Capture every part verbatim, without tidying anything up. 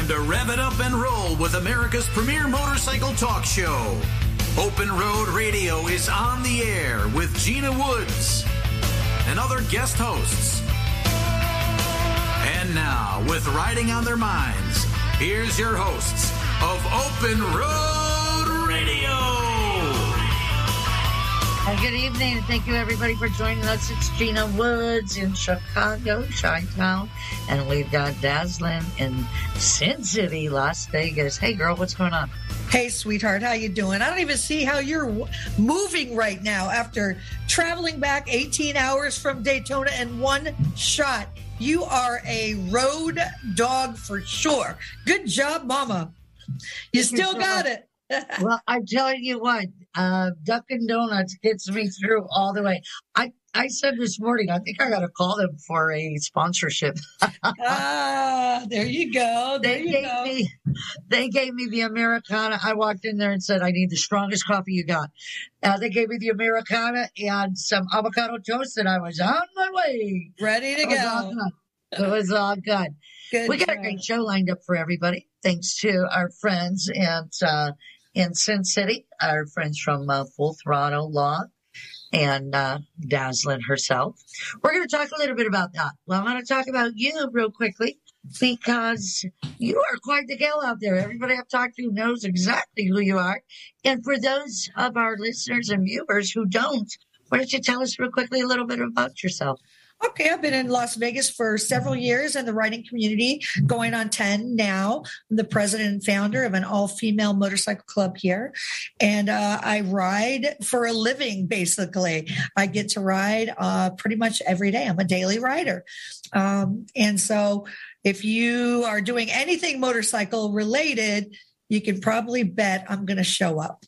time to rev it up and roll with America's premier motorcycle talk show. Open Road Radio is on the air with Gina Woods and other guest hosts. And now, with Riding on Their Minds, here's your hosts of Open Road Radio. Well, good evening, and thank you, everybody, for joining us. It's Gina Woods in Chicago, Chi-Town, and we've got Dazzlin in Sin City, Las Vegas. Hey, girl, what's going on? Hey, sweetheart, how you doing? I don't even see how you're w- moving right now after traveling back eighteen hours from Daytona in one shot. You are a road dog for sure. Good job, Mama. You Thank still you so got much. It. Well, I'm telling you what, uh, Dunkin' Donuts gets me through all the way. I, I said this morning, I think I got to call them for a sponsorship. Ah, there you go. There they you gave go. Me, they gave me the Americana. I walked in there and said, I need the strongest coffee you got. Uh, they gave me the Americana and some avocado toast, and I was on my way. Ready to it go. It was all good. Good we job. Got a great show lined up for everybody, thanks to our friends and uh, in Sin City, our friends from uh, Full Throttle Law, and uh, Dazzlin herself. We're going to talk a little bit about that. Well, I want to talk about you real quickly because you are quite the gal out there. Everybody I've talked to knows exactly who you are. And for those of our listeners and viewers who don't, why don't you tell us real quickly a little bit about yourself? Okay, I've been in Las Vegas for several years in the riding community, going on ten now. I'm the president and founder of an all-female motorcycle club here. And uh, I ride for a living, basically. I get to ride uh, pretty much every day. I'm a daily rider. Um, and so if you are doing anything motorcycle related, you can probably bet I'm going to show up.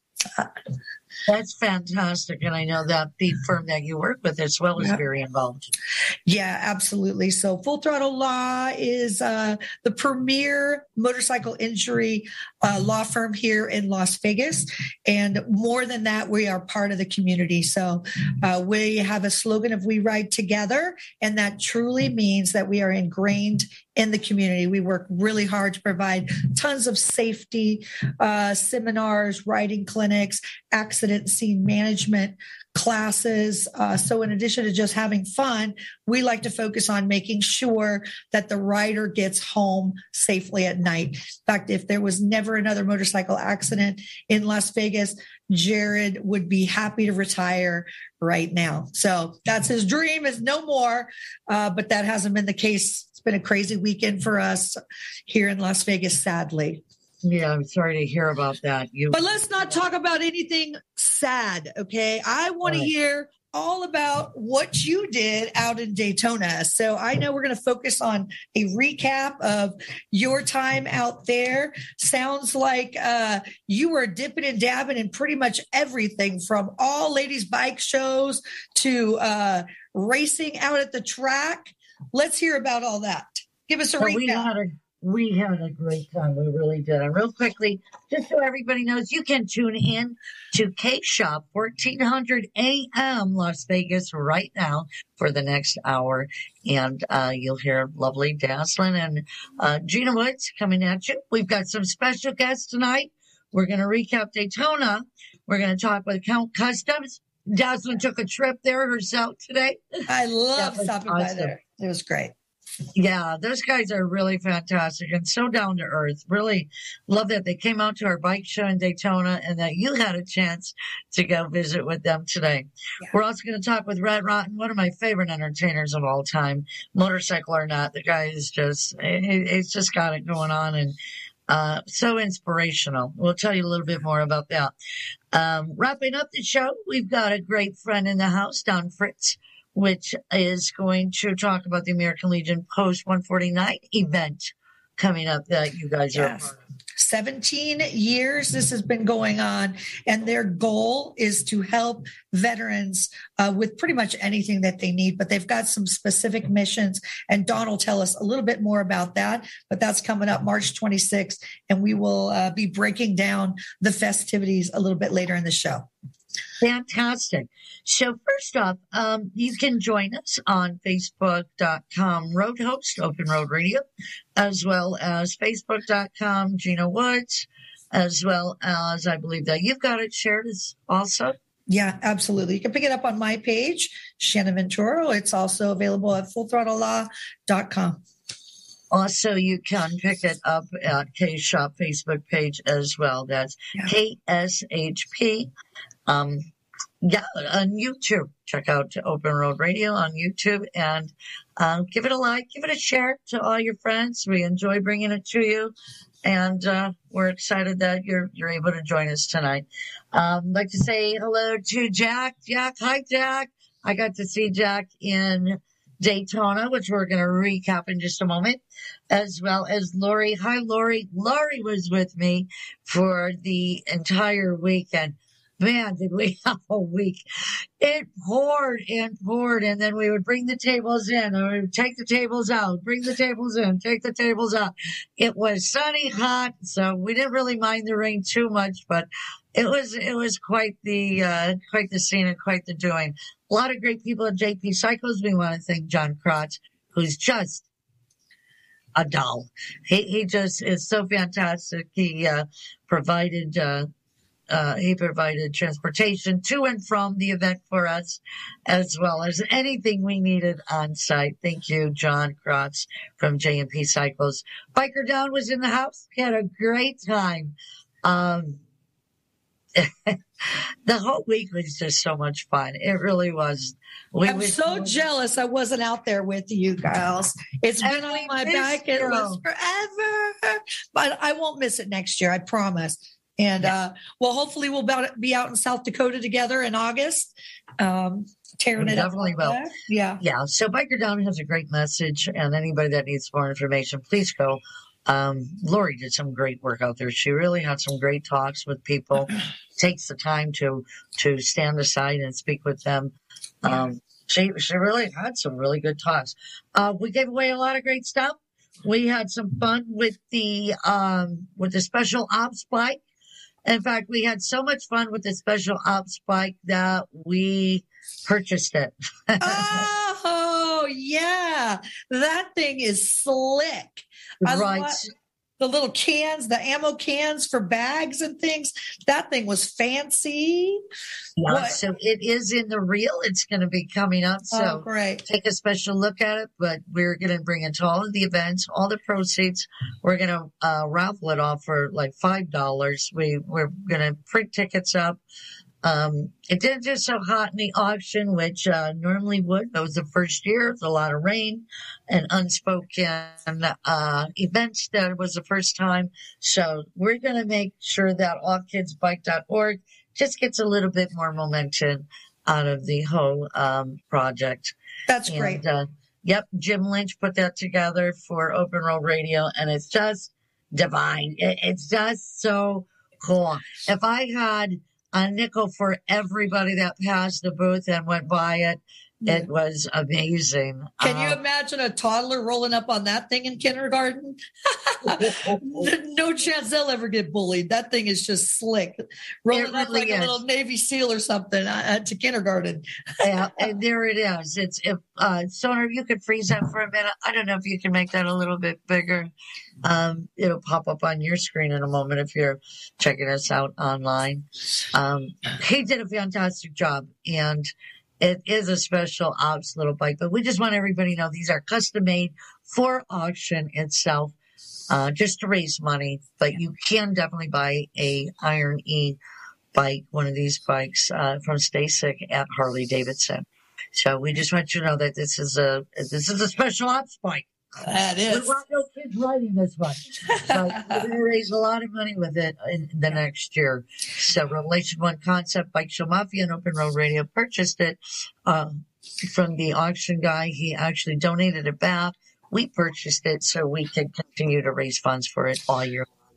That's fantastic. And I know that the firm that you work with as well is yeah. very involved. Yeah, absolutely. So Full Throttle Law is uh, the premier motorcycle injury uh, law firm here in Las Vegas. And more than that, we are part of the community. So uh, we have a slogan of We Ride Together. And that truly means that we are ingrained in the community. We work really hard to provide tons of safety, uh, seminars, riding clinics, accident scene management classes. Uh, so in addition to just having fun, we like to focus on making sure that the rider gets home safely at night. In fact, if there was never another motorcycle accident in Las Vegas, Jared would be happy to retire right now. So that's his dream is no more, uh, but that hasn't been the case. It's been a crazy weekend for us here in Las Vegas, sadly. Yeah, I'm sorry to hear about that. You- but let's not talk about anything sad, okay? I want to hear all about what you did out in Daytona. So I know we're going to focus on a recap of your time out there. Sounds like uh, you were dipping and dabbing in pretty much everything from all ladies bike shows to uh, racing out at the track. Let's hear about all that. Give us a so recap. We had a, we had a great time. We really did. And real quickly, just so everybody knows, you can tune in to K S H P fourteen hundred A M Las Vegas right now for the next hour. And uh, you'll hear lovely Dazzlin and uh, Gina Woods coming at you. We've got some special guests tonight. We're going to recap Daytona. We're going to talk with Count Customs. Dazzlin took a trip there herself today. I love stopping awesome. by there. It was great. Yeah, those guys are really fantastic and so down to earth. Really love that they came out to our bike show in Daytona and that you had a chance to go visit with them today. Yeah. We're also going to talk with Rhett Rotten, one of my favorite entertainers of all time, motorcycle or not. The guy is just, he's just got it going on and uh, so inspirational. We'll tell you a little bit more about that. Um, wrapping up the show, we've got a great friend in the house, Don Fritsch, which is going to talk about the American Legion Post one forty-nine event coming up that you guys yes. are part of. seventeen years this has been going on, and their goal is to help veterans uh, with pretty much anything that they need, but they've got some specific missions, and Don will tell us a little bit more about that, but that's coming up March twenty-sixth, and we will uh, be breaking down the festivities a little bit later in the show. Fantastic. So first off, um, you can join us on Facebook dot com Road Host, Open Road Radio, as well as Facebook dot com Gina Woods, as well as I believe that you've got it shared also. Yeah, absolutely. You can pick it up on my page, Shannon Ventura. It's also available at full throttle law dot com. Also, you can pick it up at K S H P Facebook page as well. That's yeah. K S H P. Um, yeah, on YouTube. Check out Open Road Radio on YouTube and uh, give it a like, give it a share to all your friends. We enjoy bringing it to you, and uh, we're excited that you're you're able to join us tonight. Um, I'd like to say hello to Jack. Jack, hi, Jack. I got to see Jack in Daytona, which we're going to recap in just a moment, as well as Lori. Hi, Lori. Lori was with me for the entire weekend. Man, did we have a week. It poured and poured, and then we would bring the tables in, or we would take the tables out, bring the tables in, take the tables out. It was sunny, hot, so we didn't really mind the rain too much, but it was it was quite the uh, quite the scene and quite the doing. A lot of great people at J and P Cycles. We want to thank John Kratz, who's just a doll. He he just is so fantastic. He uh, provided... Uh, Uh, he provided transportation to and from the event for us, as well as anything we needed on site. Thank you, John Kratz from J and P Cycles. Biker Down was in the house. We had a great time. Um, the whole week was just so much fun. It really was. We I'm so jealous I wasn't out there with you girls. It's been on my back and list forever. But I won't miss it next year, I promise. And, yeah. uh, well, hopefully we'll be out in South Dakota together in August, um, tearing it up. Definitely will. Yeah. Yeah. So Biker Down has a great message, and anybody that needs more information, please go. Um, Lori did some great work out there. She really had some great talks with people, takes the time to, to stand aside and speak with them. Yeah. Um, she, she really had some really good talks. Uh, we gave away a lot of great stuff. We had some fun with the, um, with the special ops bike. In fact, we had so much fun with the special ops bike that we purchased it. Oh, yeah. That thing is slick. I right. The little cans, the ammo cans for bags and things. That thing was fancy. Yeah, what? So it is in the reel. It's going to be coming up. So oh, great. Take a special look at it. But we're going to bring it to all of the events, all the proceeds. We're going to uh, raffle it off for like five dollars. We, we're going to print tickets up. Um, it didn't do so hot in the auction, which uh, normally would. That was the first year. It was a lot of rain and unspoken uh, events. That was the first time. So we're going to make sure that all kids bike dot org just gets a little bit more momentum out of the whole um, project. That's and, great. Uh, yep. Jim Lynch put that together for Open Road Radio, and it's just divine. It, it's just so cool. If I had a nickel for everybody that passed the booth and went by it. It was amazing. Can you um, imagine a toddler rolling up on that thing in kindergarten? No chance they'll ever get bullied. That thing is just slick. Rolling really up like is. a little Navy SEAL or something uh, to kindergarten. Yeah, and there it is. It's if uh, Sonar, you could freeze that for a minute. I don't know if you can make that a little bit bigger. Um, it'll pop up on your screen in a moment if you're checking us out online. Um, he did a fantastic job, and it is a special ops little bike, but we just want everybody to know these are custom made for auction itself, uh, just to raise money. But you can definitely buy a Iron E bike, one of these bikes uh, from Stacy at Harley Davidson. So we just want you to know that this is a this is a special ops bike. That is. We want no kids riding this one. So we're going to raise a lot of money with it in the next year. So Revelation one Concept Bike Show Mafia and Open Road Radio purchased it uh, from the auction guy. He actually donated it back. We purchased it so we could continue to raise funds for it all year long.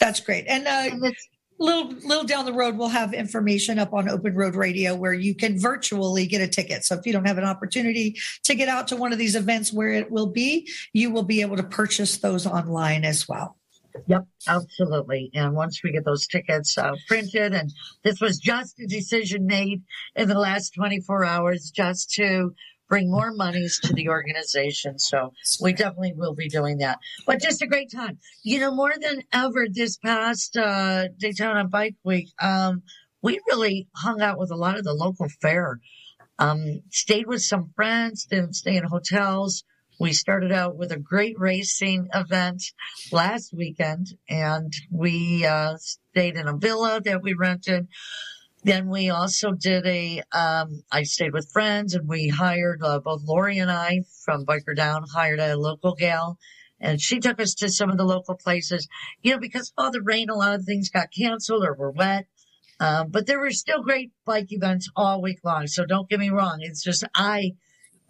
That's great. And, uh, and it's Little little down the road, we'll have information up on Open Road Radio where you can virtually get a ticket. So if you don't have an opportunity to get out to one of these events where it will be, you will be able to purchase those online as well. Yep, absolutely. And once we get those tickets uh, printed, and this was just a decision made in the last twenty-four hours just to bring more monies to the organization. So we definitely will be doing that. But just a great time. You know, more than ever this past uh, Daytona Bike Week, um, we really hung out with a lot of the local fair. Um, stayed with some friends, didn't stay in hotels. We started out with a great racing event last weekend, and we uh, stayed in a villa that we rented. Then we also did a, um, I stayed with friends, and we hired, uh, both Lori and I from Biker Down hired a local gal, and she took us to some of the local places. You know, because of all the rain, a lot of things got canceled or were wet. Um, but there were still great bike events all week long. So don't get me wrong. It's just I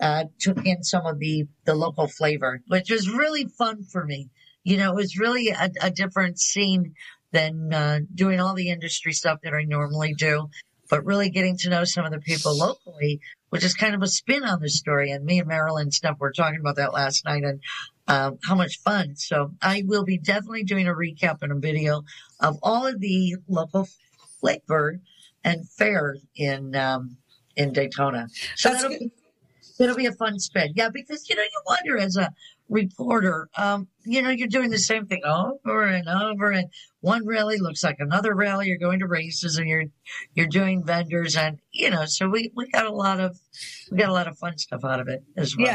uh, took in some of the, the local flavor, which was really fun for me. You know, it was really a, a different scene than uh, doing all the industry stuff that I normally do, but really getting to know some of the people locally, which is kind of a spin on the story. And me and Marilyn stuff were talking about that last night and uh, how much fun. So I will be definitely doing a recap and a video of all of the local Lakeburg and fair in um, in Daytona. So that'll be, that'll be a fun spin. Yeah, because, you know, you wonder as a reporter, um, you know, you're doing the same thing over and over, and one rally looks like another rally. You're going to races, and you're you're doing vendors, and you know, so we, we got a lot of we got a lot of fun stuff out of it as well.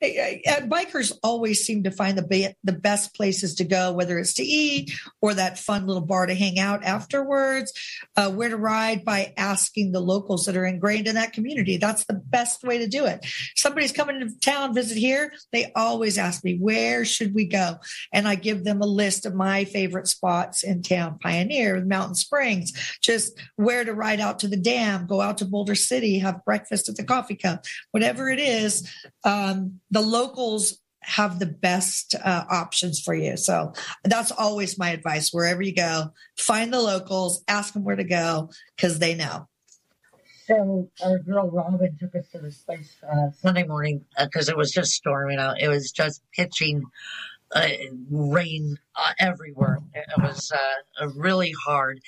Yeah, bikers always seem to find the the best places to go, whether it's to eat or that fun little bar to hang out afterwards, uh, where to ride, by asking the locals that are ingrained in that community. That's the best way to do it. Somebody's coming to town, visit here. They always ask me, where should we go? And I give them a list of my favorite spots in town: Pioneer, Mountain Springs, just where to ride out to the dam, go out to Boulder City, have breakfast at the Coffee Cup, whatever it is. Um, the locals have the best uh, options for you. So that's always my advice. Wherever you go, find the locals, ask them where to go, because they know. So our girl Robin took us to this place uh, Sunday morning because uh, it was just storming out. It was just pitching Uh, rain uh, everywhere. It was uh, a really hard,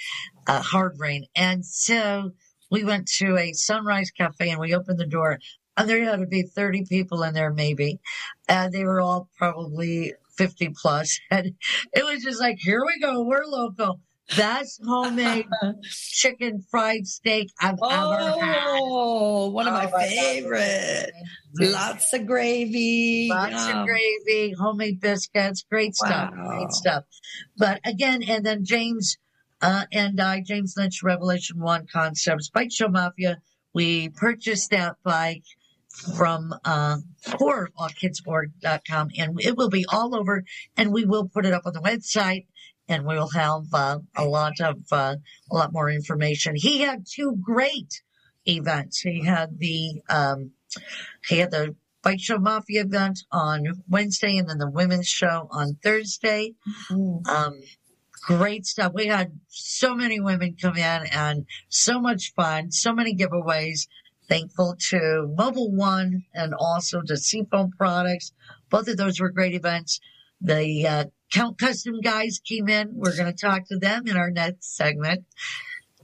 uh, hard rain. And so we went to a Sunrise Cafe, and we opened the door, and there had to be thirty people in there maybe. And they were all probably fifty plus. And it was just like, here we go. We're local. Best homemade chicken fried steak I've oh, ever had. Oh, one of my, oh, my favorite. God. Lots of gravy. Lots Yum. of gravy, homemade biscuits, great stuff, wow. great stuff. But again, and then James uh, and I, James Lynch, Revelation one Concepts Bike Show Mafia, we purchased that bike from uh, for all kids org dot com, and it will be all over, and we will put it up on the website. And we'll have uh, a lot of uh, a lot more information. He had two great events. He had the um, he had the Bike Show Mafia event on Wednesday, and then the women's show on Thursday. Mm-hmm. Um, great stuff. We had so many women come in, and so much fun, so many giveaways. Thankful to Mobil one and also to Seafoam Products. Both of those were great events. The uh, Count Custom guys came in. We're going to talk to them in our next segment.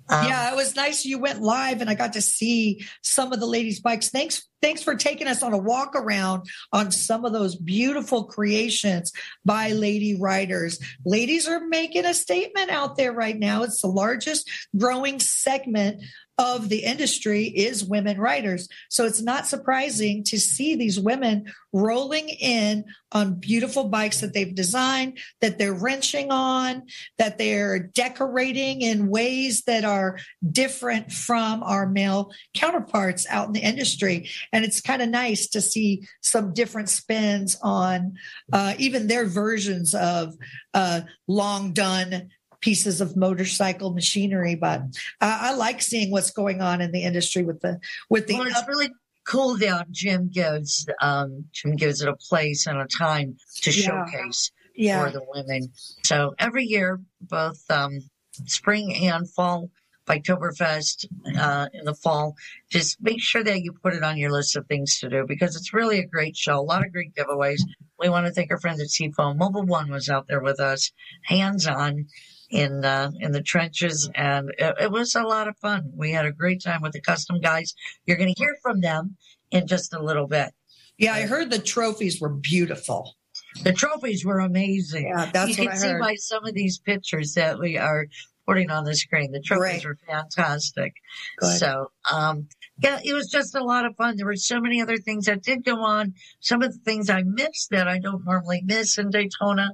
Um, yeah, it was nice. You went live, and I got to see some of the ladies' bikes. Thanks, thanks for taking us on a walk around on some of those beautiful creations by lady riders. Ladies are making a statement out there right now. It's the largest growing segment of the industry is women riders. So it's not surprising to see these women rolling in on beautiful bikes that they've designed, that they're wrenching on, that they're decorating in ways that are different from our male counterparts out in the industry. And it's kind of nice to see some different spins on uh, even their versions of uh, long done pieces of motorcycle machinery, but uh, I like seeing what's going on in the industry with the with the. Well, it's really cool that Jim gives um, Jim gives it a place and a time to yeah. showcase yeah. for the women. So every year, both um, spring and fall Biketoberfest uh, in the fall. Just make sure that you put it on your list of things to do, because it's really a great show. A lot of great giveaways. We want to thank our friends at Seafoam. Mobil one was out there with us, hands-on in uh, in the trenches, and it, it was a lot of fun. We had a great time with the custom guys. You're going to hear from them in just a little bit. Yeah, I heard the trophies were beautiful. The trophies were amazing. Yeah, that's you what can I heard. See by some of these pictures that we are putting on the screen. The trophies Great. were fantastic. Good. So, um, yeah, it was just a lot of fun. There were so many other things that did go on. Some of the things I missed that I don't normally miss in Daytona,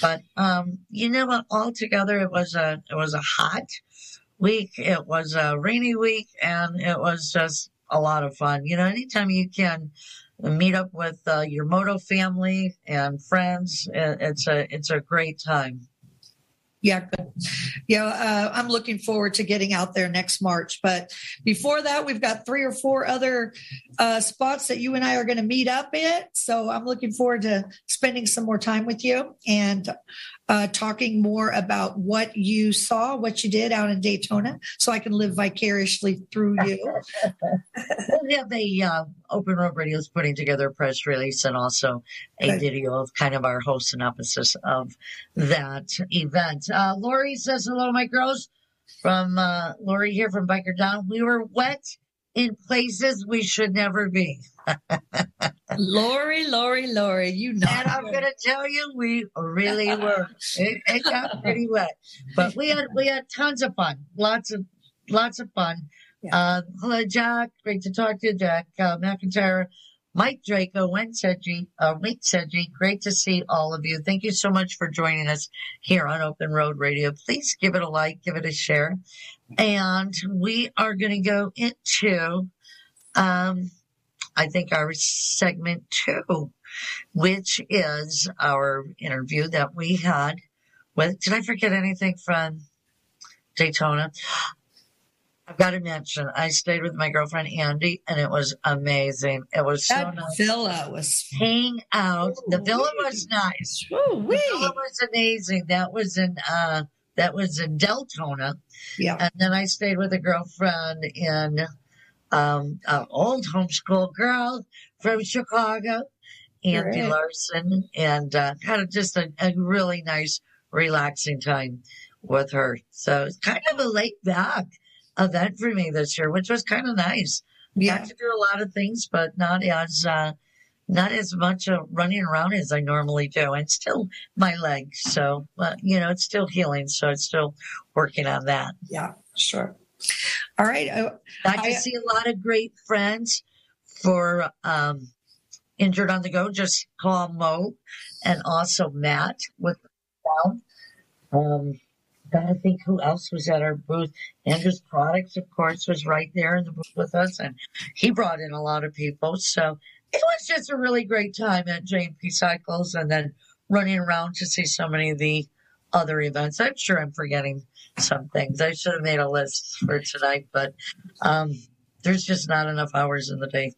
but um, you know what? Altogether, it was a it was a hot week. It was a rainy week, and it was just a lot of fun. You know, anytime you can meet up with uh, your moto family and friends, it's a it's a great time. Yeah, good. Yeah, uh, I'm looking forward to getting out there next March. But before that, we've got three or four other uh, spots that you and I are going to meet up at. So I'm looking forward to spending some more time with you and uh, talking more about what you saw, what you did out in Daytona, so I can live vicariously through you. Yeah, the uh, Open Road Radio is putting together a press release and also a okay. video of kind of our host synopsis of that event. Uh, Lori says, hello, my girls. From uh, Lori here from Biker Down. We were wet in places we should never be. Lori, Lori, Lori, you know. And I'm going to tell you, we really were. It, it got pretty wet. But we had we had tons of fun. Lots of, lots of fun. Yeah. Uh, hello, Jack. Great to talk to you, Jack uh, McIntyre. Mike Draco and Sedgy, uh, Wait Sedgy, great to see all of you. Thank you so much for joining us here on Open Road Radio. Please give it a like, give it a share. And we are going to go into, um, I think, our segment two, which is our interview that we had with, did I forget anything from Daytona? I've got to mention, I stayed with my girlfriend, Andy, and it was amazing. It was so that nice. That villa was... Hang out. Ooh, the villa wee. was nice. Ooh, the villa was amazing. That was in uh, that was in Deltona. Yeah. And then I stayed with a girlfriend in um, an old homeschool girl from Chicago, Andy right. Larson, and uh, kind of just a, a really nice, relaxing time with her. So it's kind of a laid back event for me this year, which was kind of nice. Yeah. I got to do a lot of things, but not as uh, not as much of running around as I normally do. And still my leg, so uh, you know, it's still healing, so it's still working on that. Yeah, sure. All right, I got to see a lot of great friends for um, Injured on the Go. Just call Mo and also Matt with um. Gotta think who else was at our booth. Andrews Products, of course, was right there in the booth with us, and he brought in a lot of people. So it was just a really great time at J and P Cycles, and then running around to see so many of the other events. I'm sure I'm forgetting some things. I should have made a list for tonight, but um, there's just not enough hours in the day.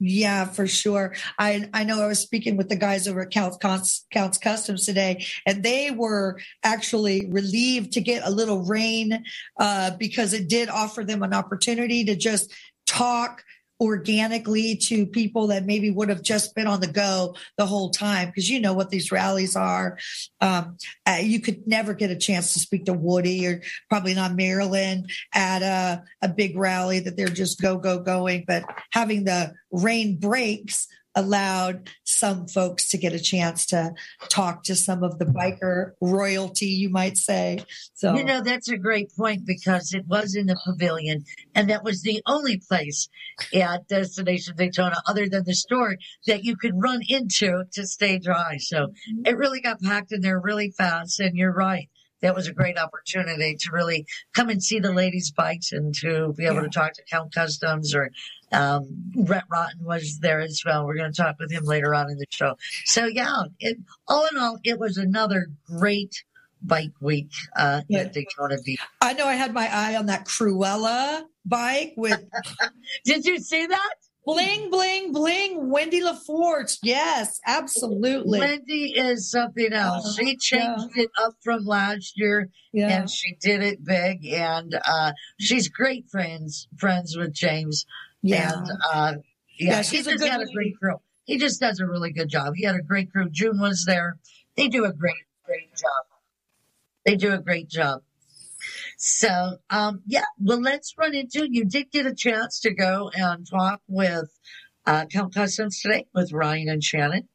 Yeah, for sure. I I know I was speaking with the guys over at Count's Customs today, and they were actually relieved to get a little rain uh, because it did offer them an opportunity to just talk organically to people that maybe would have just been on the go the whole time, because you know what these rallies are. Um, uh, you could never get a chance to speak to Woody, or probably not Marilyn, at a, a big rally that they're just go, go, going. But having the rain breaks allowed some folks to get a chance to talk to some of the biker royalty, you might say. So, you know, that's a great point, because it was in the pavilion, and that was the only place at Destination Daytona other than the store that you could run into to stay dry. So it really got packed in there really fast. And you're right, that was a great opportunity to really come and see the ladies' bikes and to be able yeah. to talk to Cal Customs, or um, Rhett Rotten was there as well. We're going to talk with him later on in the show. So, yeah, it, all in all, it was another great bike week uh, yeah. at Daytona Beach. I know I had my eye on that Cruella bike with... Did you see that? Bling, bling, bling. Wendy LaForge. Yes, absolutely. Wendy is something else. She changed yeah. it up from last year, yeah. and she did it big. And uh, she's great friends friends with James. Yeah. And, uh, yeah, yeah, she's he just a got a great crew. He just does a really good job. He had a great crew. June was there. They do a great, great job. They do a great job. So, um, yeah, well, let's run into, you did get a chance to go and talk with uh, Cal Customs today with Ryan and Shannon.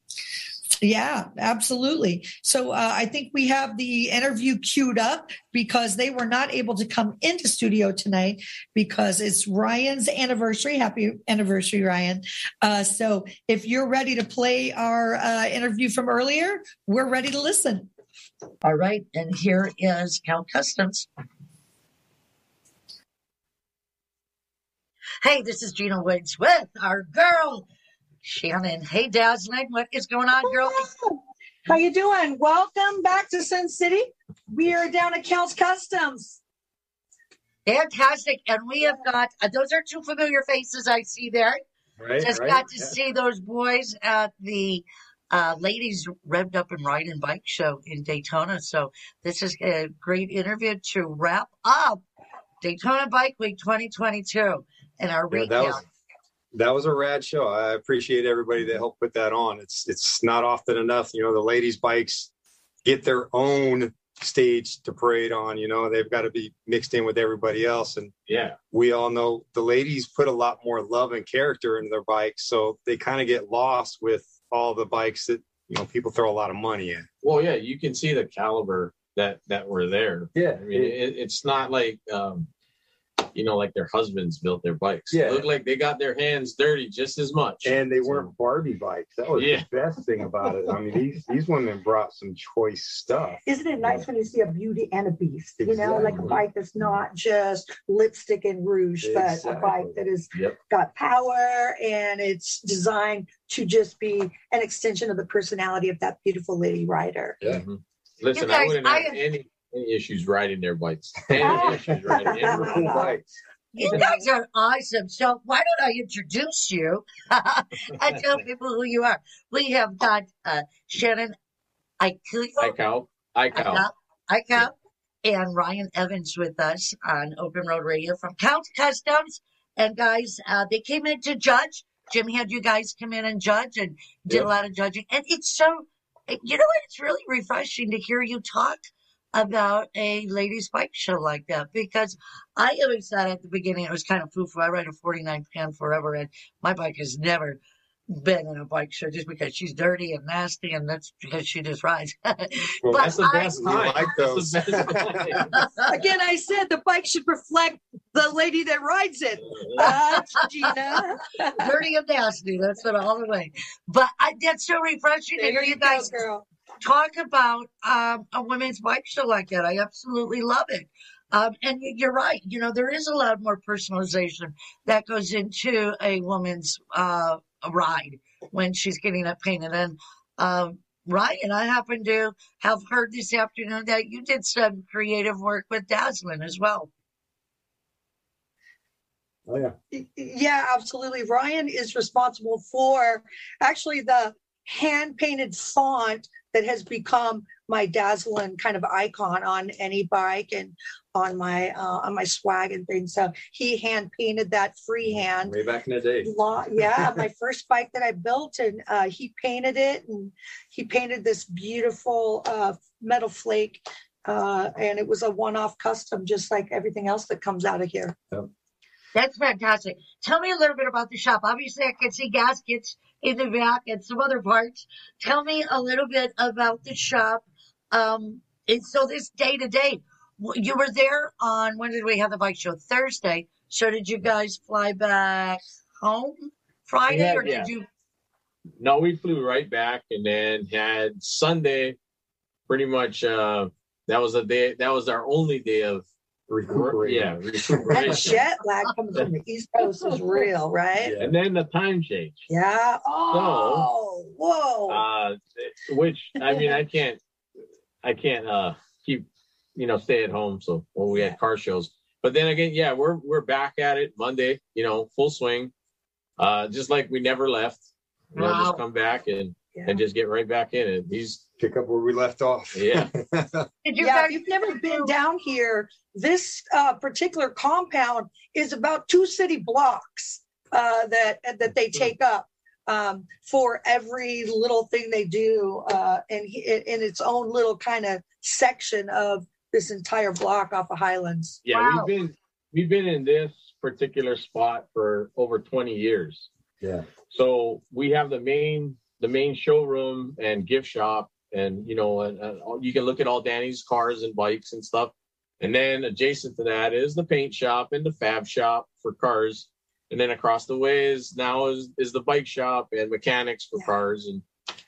Yeah, absolutely. So uh, I think we have the interview queued up because they were not able to come into studio tonight because it's Ryan's anniversary. Happy anniversary, Ryan. Uh, so if you're ready to play our uh, interview from earlier, we're ready to listen. All right. And here is Cal Customs. Hey, this is Gina Woods with our girl, Shannon. Hey, Dazzlin, what is going on, girl? How you doing? Welcome back to Sun City. We are down at Cal's Customs. Fantastic. And we have got, uh, those are two familiar faces I see there. Right, Just right, got to yeah. see those boys at the uh, Ladies Revved Up and Ride and Bike Show in Daytona. So this is a great interview to wrap up Daytona Bike Week twenty twenty-two and our yeah, recap. That was a rad show. I appreciate everybody that helped put that on. It's it's not often enough. You know, the ladies' bikes get their own stage to parade on. You know, they've got to be mixed in with everybody else. And yeah, we all know the ladies put a lot more love and character into their bikes, so they kind of get lost with all the bikes that, you know, people throw a lot of money at. Well, yeah, you can see the caliber that that were there. Yeah, I mean, it, it's not like. Um, You know, like their husbands built their bikes. Yeah. It looked like they got their hands dirty just as much. And they so. weren't Barbie bikes. That was yeah. the best thing about it. I mean, these, these women brought some choice stuff. Isn't it nice yeah. when you see a beauty and a beast? Exactly. You know, like a bike that's not just lipstick and rouge, exactly. but a bike that has yep. got power and it's designed to just be an extension of the personality of that beautiful lady rider. Yeah. Mm-hmm. Listen, guys, I wouldn't have I, any... issues riding their bikes. issues riding their bikes. You guys are awesome. So why don't I introduce you and tell people who you are? We have got uh, Shannon Icow, Icow, Icow, and Ryan Evans with us on Open Road Radio from Count's Kustoms. And guys, uh, they came in to judge. Jim had you guys come in and judge and did yeah. a lot of judging. And it's so, you know, it's really refreshing to hear you talk about a ladies' bike show like that, because I always thought at the beginning it was kind of foo-foo. I ride a forty-nine Pan forever, and my bike has never been in a bike show just because she's dirty and nasty, and that's because she just rides. Well, but that's the best I like those. Again, I said the bike should reflect the lady that rides it. Uh, Gina. Dirty and nasty. That's it all the way. But I, that's so refreshing there to hear you, you guys. Go, girl. Talk about um, a women's bike show like that. I absolutely love it. Um, and you're right. You know, there is a lot more personalization that goes into a woman's uh, ride when she's getting it painted. And um, Ryan, I happen to have heard this afternoon that you did some creative work with Dazzlin as well. Oh, yeah. Yeah, absolutely. Ryan is responsible for actually the hand-painted font that has become my Dazzlin kind of icon on any bike and on my uh, on my swag and things. So he hand painted that freehand way back in the day. Long, yeah, my first bike that I built, and uh, he painted it, and he painted this beautiful uh, metal flake, uh, and it was a one-off custom, just like everything else that comes out of here. Yep. That's fantastic. Tell me a little bit about the shop. Obviously, I can see gaskets in the back and some other parts. Tell me a little bit about the shop. Um, and so this day-to-day, you were there on, when did we have the bike show? Thursday. So did you guys fly back home Friday? Yeah, or did yeah. you? No, we flew right back and then had Sunday pretty much. Uh, that was a day. That was our only day of recuperation. Yeah, recuperation. That jet lag comes from the East Coast is real, right? Yeah. And then the time change. Yeah. Oh. So, whoa. Uh, which I mean, I can't, I can't uh, keep, you know, stay at home. So when well, we had car shows, but then again, yeah, we're we're back at it Monday. You know, full swing. uh, just like we never left. You know, wow. Just come back and, yeah. and just get right back in it. These pick up where we left off. Yeah. Did you yeah, guys- if you've never been down here, this uh, particular compound is about two city blocks uh, that that they take up um, for every little thing they do, uh, and in its own little kind of section of this entire block off of Highlands. Yeah, wow. we've been we've been in this particular spot for over twenty years. Yeah. So we have the main the main showroom and gift shop, and you know, and, and you can look at all Danny's cars and bikes and stuff. And then adjacent to that is the paint shop and the fab shop for cars. And then across the way is now is, is the bike shop and mechanics for yeah. cars and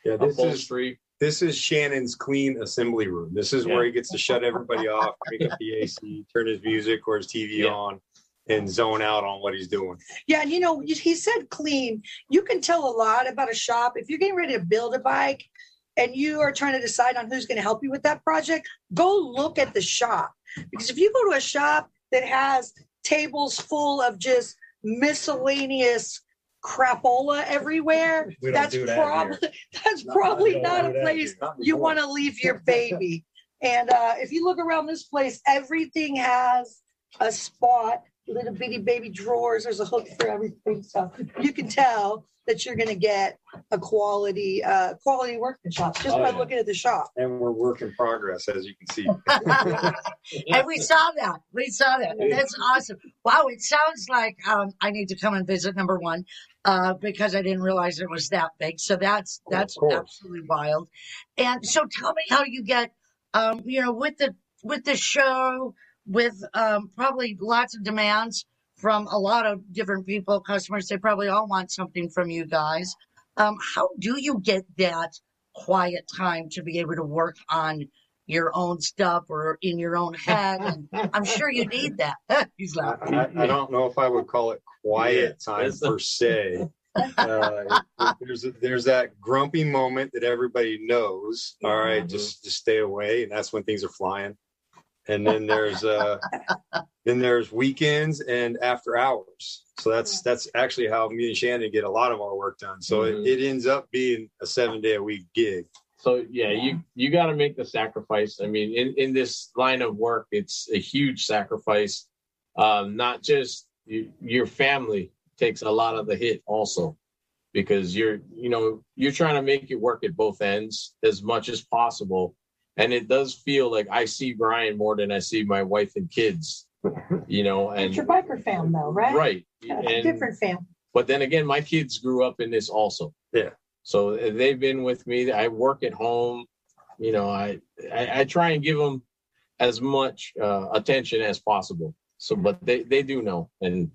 yeah, this upholstery. Is, this is Shannon's clean assembly room. This is yeah. where he gets to shut everybody off, crank up the A C, turn his music or his T V yeah. on, and zone out on what he's doing. Yeah, and you know, he said clean. You can tell a lot about a shop. If you're getting ready to build a bike and you are trying to decide on who's going to help you with that project, go look at the shop. Because if you go to a shop that has tables full of just miscellaneous crapola everywhere, that's, that prob- that's no, probably not a place you want to leave your baby. And uh, if you look around this place, everything has a spot, little bitty baby drawers. There's a hook for everything. So you can tell that you're going to get a quality uh, quality workmanship just oh, by yeah. looking at the shop. And we're work in progress, as you can see. And we saw that. We saw that. That's awesome. Wow, it sounds like um, I need to come and visit, number one, uh, because I didn't realize it was that big. So that's that's oh, absolutely wild. And so tell me how you get, um, you know, with the with the show, with um, probably lots of demands from a lot of different people, customers, they probably all want something from you guys. Um, how do you get that quiet time to be able to work on your own stuff or in your own head? And I'm sure you need that. He's laughing. I, I, I don't know if I would call it quiet time per se. Uh, there's there's that grumpy moment that everybody knows. All right, mm-hmm. just just stay away, and that's when things are flying. And then there's uh, then there's weekends and after hours. So that's that's actually how me and Shannon get a lot of our work done. So mm-hmm. it, it ends up being a seven day a week gig. So yeah, yeah. you you got to make the sacrifice. I mean, in, in this line of work, it's a huge sacrifice. Um, not just you, your family takes a lot of the hit also, because you're you know you're trying to make it work at both ends as much as possible. And it does feel like I see Brian more than I see my wife and kids, you know. And it's your biker fam, though, right? Right. And, a different fam. But then again, my kids grew up in this also. Yeah. So they've been with me. I work at home. You know, I I, I try and give them as much uh, attention as possible. So, but they, they do know. And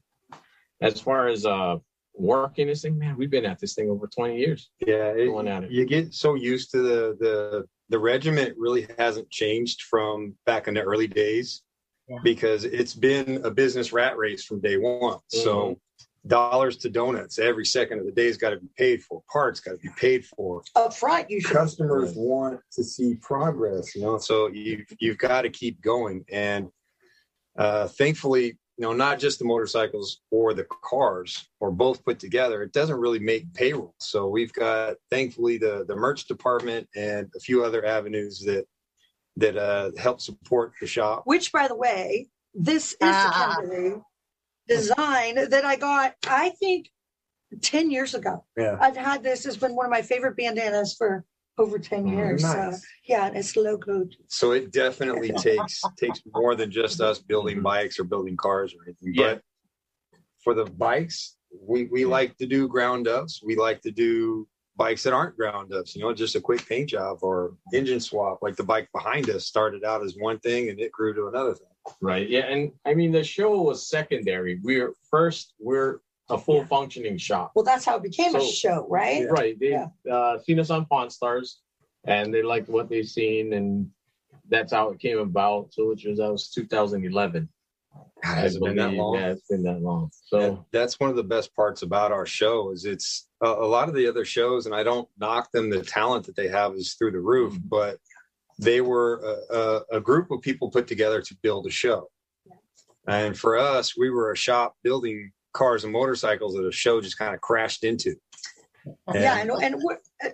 as far as uh, working this thing, man, we've been at this thing over twenty years. Yeah. It, going at it. You get so used to the the... The regiment really hasn't changed from back in the early days yeah. because it's been a business rat race from day one. Mm-hmm. So dollars to donuts every second of the day has got to be paid for. Parts got to be paid for. Up front, you should. Customers want to see progress, you know. So you've, you've got to keep going. And uh, thankfully, you know, not just the motorcycles or the cars or both put together, it doesn't really make payroll. So we've got, thankfully, the, the merch department and a few other avenues that that uh, help support the shop. Which, by the way, this is ah. the kind of design that I got, I think, ten years ago. Yeah. I've had this. It's been one of my favorite bandanas for over ten years. Oh, nice. So yeah, and it's low code. So it definitely takes takes more than just us building bikes or building cars or anything. Yeah. But for the bikes, we, we yeah. like to do ground ups. We like to do bikes that aren't ground ups, you know, just a quick paint job or engine swap. Like the bike behind us started out as one thing and it grew to another thing. Right. Yeah. And I mean, the show was secondary. We're first, we're a full yeah. functioning shop. Well, that's how it became so, a show, right? Yeah. Right. They've yeah. uh, seen us on Pawn Stars, and they liked what they've seen, and that's how it came about. So which was that was two thousand eleven. God, has it been that long? Yeah, it's been that long. So yeah, that's one of the best parts about our show is it's uh, a lot of the other shows, and I don't knock them. The talent that they have is through the roof, mm-hmm. but they were a, a, a group of people put together to build a show, yeah. and for us, we were a shop building cars and motorcycles that a show just kind of crashed into. And yeah, and and,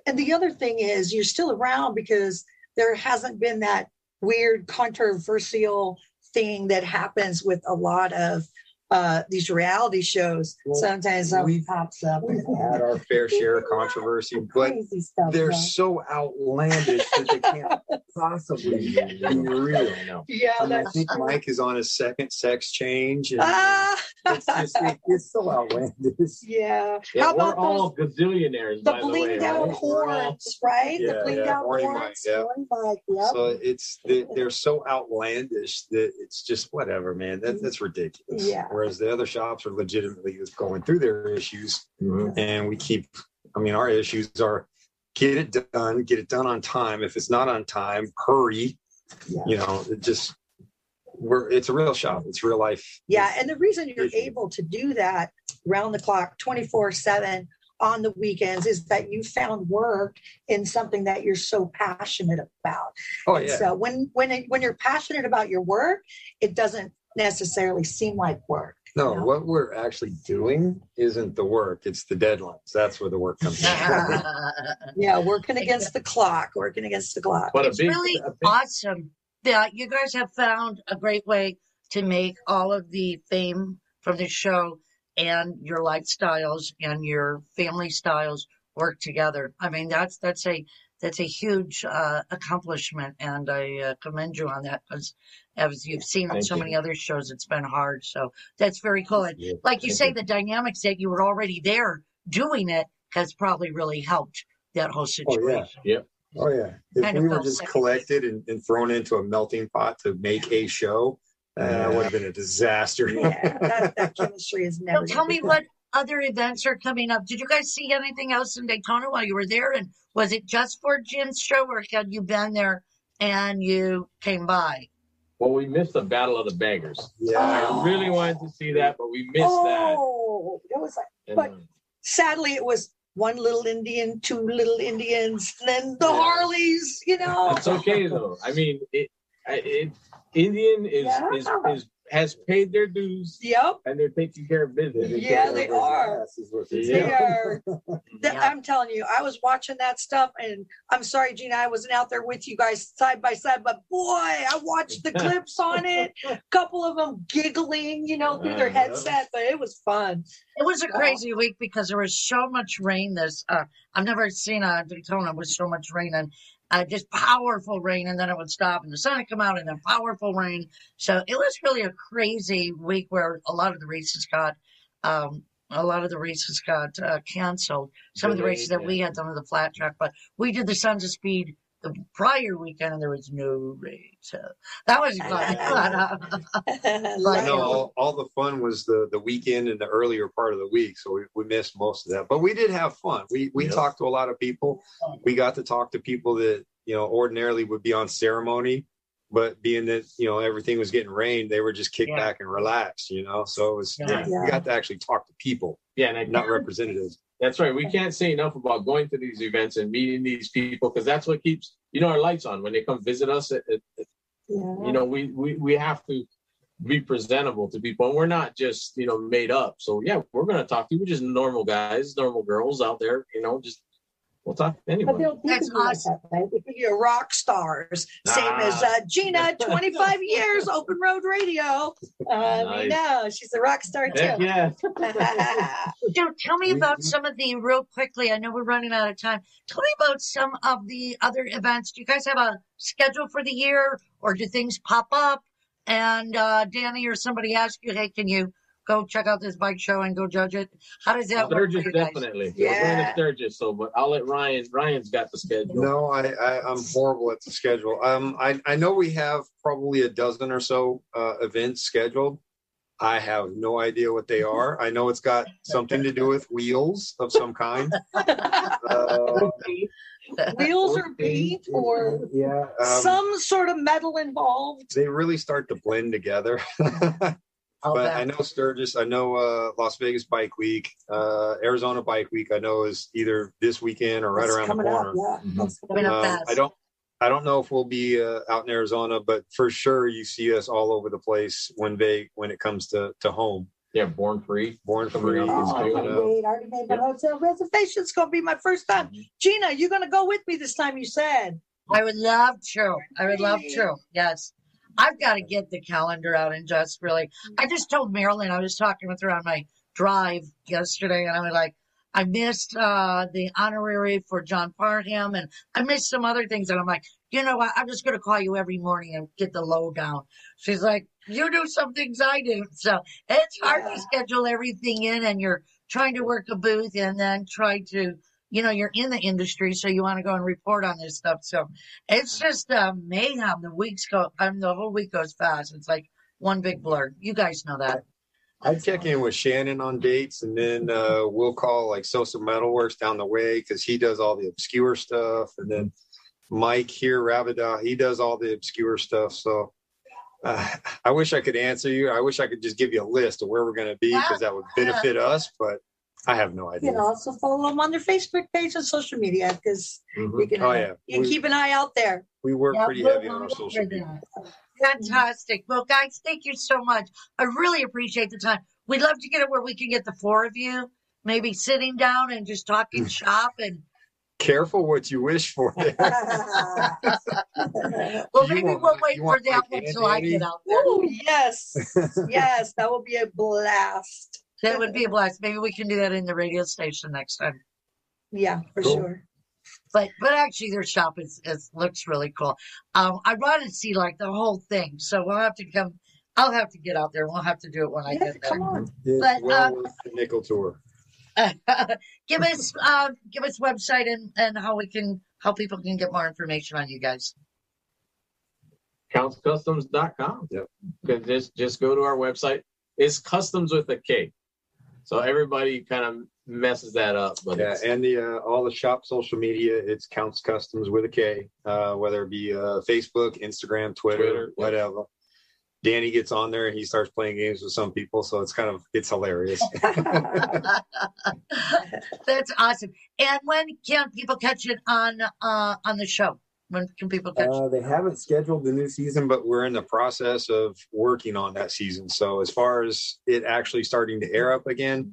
and the other thing is you're still around because there hasn't been that weird controversial thing that happens with a lot of uh, these reality shows. Well, sometimes we pops up. We've had our fair share of controversy, but stuff, they're right? so outlandish that they can't possibly be real. No. Yeah, and I think true. Mike is on his second sex change. And, ah! It's, just, it's so outlandish. Yeah. yeah How about we're all those, gazillionaires, the by blinged the way, out right? horns, right? Yeah, the blinged yeah, out horns. Yeah. Yep. So it's they, they're so outlandish that it's just whatever, man. That, that's ridiculous. Yeah. Whereas the other shops are legitimately just going through their issues, mm-hmm. and we keep. I mean, our issues are get it done, get it done on time. If it's not on time, hurry. Yeah. You know, it just. We're, it's a real shop. It's real life. Yeah. And the reason you're able to do that round the clock, twenty-four seven on the weekends is that you found work in something that you're so passionate about. Oh, yeah. And so when, when, it, when you're passionate about your work, it doesn't necessarily seem like work. No, you know? What we're actually doing isn't the work. It's the deadlines. That's where the work comes in. Yeah. Working against the clock, working against the clock. But it's a big, really a big, awesome. Yeah, you guys have found a great way to make all of the fame from the show and your lifestyles and your family styles work together. I mean, that's that's a that's a huge uh, accomplishment, and I uh, commend you on that because as you've seen on so many other shows, it's been hard. So that's very cool. And like you say, the dynamics that you were already there doing it has probably really helped that whole situation. Oh, yeah. Yep. Oh, yeah. If kind we were just like collected and, and thrown into a melting pot to make a show, uh, that would have been a disaster. Yeah, that, that chemistry is never. So tell me what other events are coming up. Did you guys see anything else in Daytona while you were there? And was it just for Jim's show, or had you been there and you came by? Well, we missed the Battle of the Beggars. Yeah. Oh. I really wanted to see that, but we missed oh, that. Oh, it was like, and, but um, sadly, it was. One little Indian, two little Indians, and then the yeah. Harleys, you know. It's okay, though. I mean, it, it Indian is, yeah. is, is has paid their dues. Yep. And they're taking care of business. Yeah, they are. They, they are. Th- I'm telling you, I was watching that stuff, and I'm sorry, Gina, I wasn't out there with you guys side by side, but boy, I watched the clips on it. A couple of them giggling, you know, through their headset, but it was fun. It was a crazy week because there was so much rain. This uh, I've never seen a Daytona with so much rain, and uh, just powerful rain, and then it would stop, and the sun would come out, and then powerful rain. So it was really a crazy week where a lot of the races got, um, a lot of the races got uh, canceled. Some of the races that we had, some of the flat track, but we did the Sons of Speed the prior weekend, and there was no rain, so that was fun. Like, no, all, all the fun was the, the weekend and the earlier part of the week, so we, we missed most of that. But we did have fun. We we yeah. talked to a lot of people. We got to talk to people that, you know, ordinarily would be on ceremony, but being that, you know, everything was getting rained, they were just kicked yeah. back and relaxed, you know. So it was yeah. Yeah. we got to actually talk to people, yeah, and I, not representatives. That's right. We can't say enough about going to these events and meeting these people because that's what keeps, you know, our lights on when they come visit us. It, it, it, yeah. You know, we, we, we have to be presentable to people. And we're not just, you know, made up. So, yeah, we're going to talk to you. We're just normal guys, normal girls out there, you know, just we'll talk to anyone. But that's awesome. Like that, right? You're rock stars. Nah. Same as uh, Gina, twenty-five years, Open Road Radio. Uh, nice. You know, she's a rock star too. Heck yeah. So tell me about some of the, real quickly, I know we're running out of time. Tell me about some of the other events. Do you guys have a schedule for the year, or do things pop up? And uh, Danny or somebody asks you, hey, can you go check out this bike show and go judge it? How does that Sturgis, work? Sturgis, definitely. Yeah. We're going to Sturgis, so, but I'll let Ryan. Ryan's got the schedule. No, I, I, I'm horrible at the schedule. Um, I, I know we have probably a dozen or so uh, events scheduled. I have no idea what they are. I know it's got something to do with wheels of some kind. uh, Wheels or paint or yeah, um, some sort of metal involved. They really start to blend together. I'll but bet. I know Sturgis, I know uh, Las Vegas Bike Week, uh, Arizona Bike Week, I know is either this weekend or right it's around the corner. Up, yeah. mm-hmm. It's coming up fast. Uh, I don't, I don't know if we'll be uh, out in Arizona, but for sure you see us all over the place when they, when it comes to, to home. Yeah, Born Free. Born Free. Oh, I already made my yep. hotel reservation. It's going to be my first time. Gina, you're going to go with me this time, you said. I would love to. I would love to. Yes. I've got to get the calendar out and just really. I just told Marilyn, I was talking with her on my drive yesterday, and I was like, I missed uh, the honorary for John Parham, and I missed some other things. And I'm like, you know what? I'm just going to call you every morning and get the lowdown. She's like, you do some things I do. So it's hard yeah. to schedule everything in, and you're trying to work a booth and then try to, you know, you're in the industry, so you want to go and report on this stuff. So it's just uh, mayhem. The weeks go, um, the whole week goes fast. It's like one big blur. You guys know that. I check in with Shannon on dates, and then uh, we'll call like Sosa Metalworks down the way because he does all the obscure stuff. And then Mike here, Rabida, he does all the obscure stuff. So uh, I wish I could answer you. I wish I could just give you a list of where we're going to be because that would benefit us, but I have no idea. You can also follow them on their Facebook page and social media because mm-hmm. you can, oh, yeah. you can we, keep an eye out there. We work yeah, pretty heavy on our social media. Fantastic. Well, guys, thank you so much. I really appreciate the time. We'd love to get it where we can get the four of you, maybe sitting down and just talking shop. And careful what you wish for. Well, maybe want, we'll wait for that one until I get out there. Ooh, yes. Yes, that would be a blast. That would be a blast. Maybe we can do that in the radio station next time. Yeah, for cool. sure. But but actually, their shop is, is looks really cool. Um, I want to see like the whole thing, so we'll have to come. I'll have to get out there. We'll have to do it when I yeah, get there. Come on, it's but well um, worth the nickel tour. give us uh, give us website and, and how we can how people can get more information on you guys. Counts Customs dot com. Yep. Just just go to our website. It's customs with a K. So everybody kind of messes that up. But yeah, and the uh, all the shop social media, it's Count's Customs with a K, uh, whether it be uh, Facebook, Instagram, Twitter, Twitter whatever. Yep. Danny gets on there and he starts playing games with some people, so it's kind of it's hilarious. That's awesome. And when can people catch it on uh, on the show? When can people catch uh, it? They haven't scheduled the new season, but we're in the process of working on that season. So as far as it actually starting to air up again,